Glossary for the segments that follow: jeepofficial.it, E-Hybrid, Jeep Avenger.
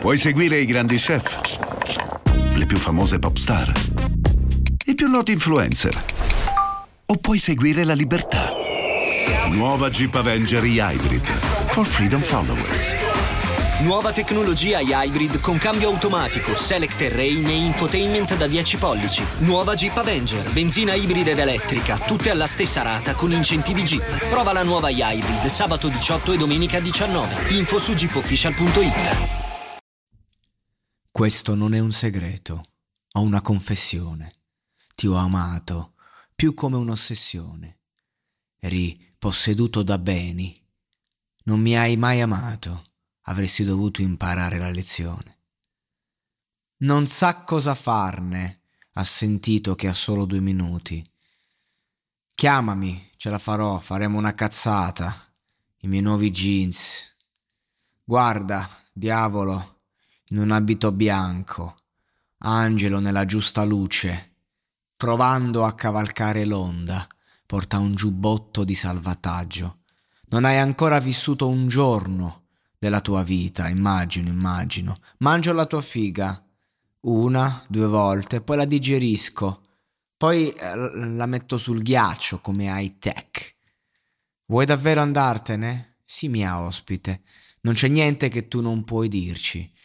Puoi seguire i grandi chef, le più famose pop star, i più noti influencer, o puoi seguire la libertà. Nuova Jeep Avenger E-Hybrid for Freedom Followers. Nuova tecnologia E-Hybrid con cambio automatico, select terrain e infotainment da 10 pollici. Nuova Jeep Avenger, benzina ibrida ed elettrica, tutte alla stessa rata con incentivi Jeep. Prova la nuova E-Hybrid sabato 18 e domenica 19. Info su jeepofficial.it. Questo non è un segreto, ho una confessione. Ti ho amato, più come un'ossessione. Eri posseduto da beni. Non mi hai mai amato. Avresti dovuto imparare la lezione. Non sa cosa farne, ha sentito che ha solo 2 minuti. Chiamami, ce la farò, faremo una cazzata. I miei nuovi jeans. Guarda, diavolo, in un abito bianco, angelo nella giusta luce, provando a cavalcare l'onda, porta un giubbotto di salvataggio. Non hai ancora vissuto un giorno della tua vita, immagino. Mangio la tua figa 1-2 volte, poi la digerisco, poi la metto sul ghiaccio come high tech. Vuoi davvero andartene? Sì, mia ospite, non c'è niente che tu non puoi dirci.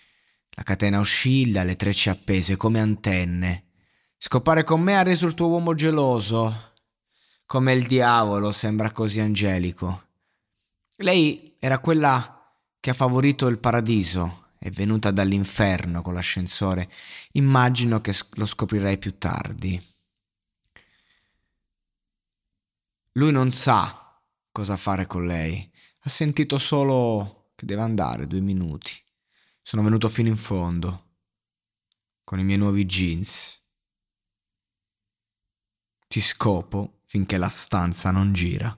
La catena oscilla, le trecce appese come antenne. Scopare con me ha reso il tuo uomo geloso, come il diavolo, sembra così angelico. Lei era quella che ha favorito il paradiso, è venuta dall'inferno con l'ascensore. Immagino che lo scoprirai più tardi. Lui non sa cosa fare con lei, ha sentito solo che deve andare 2 minuti. Sono venuto fino in fondo con i miei nuovi jeans. Ti scopo finché la stanza non gira.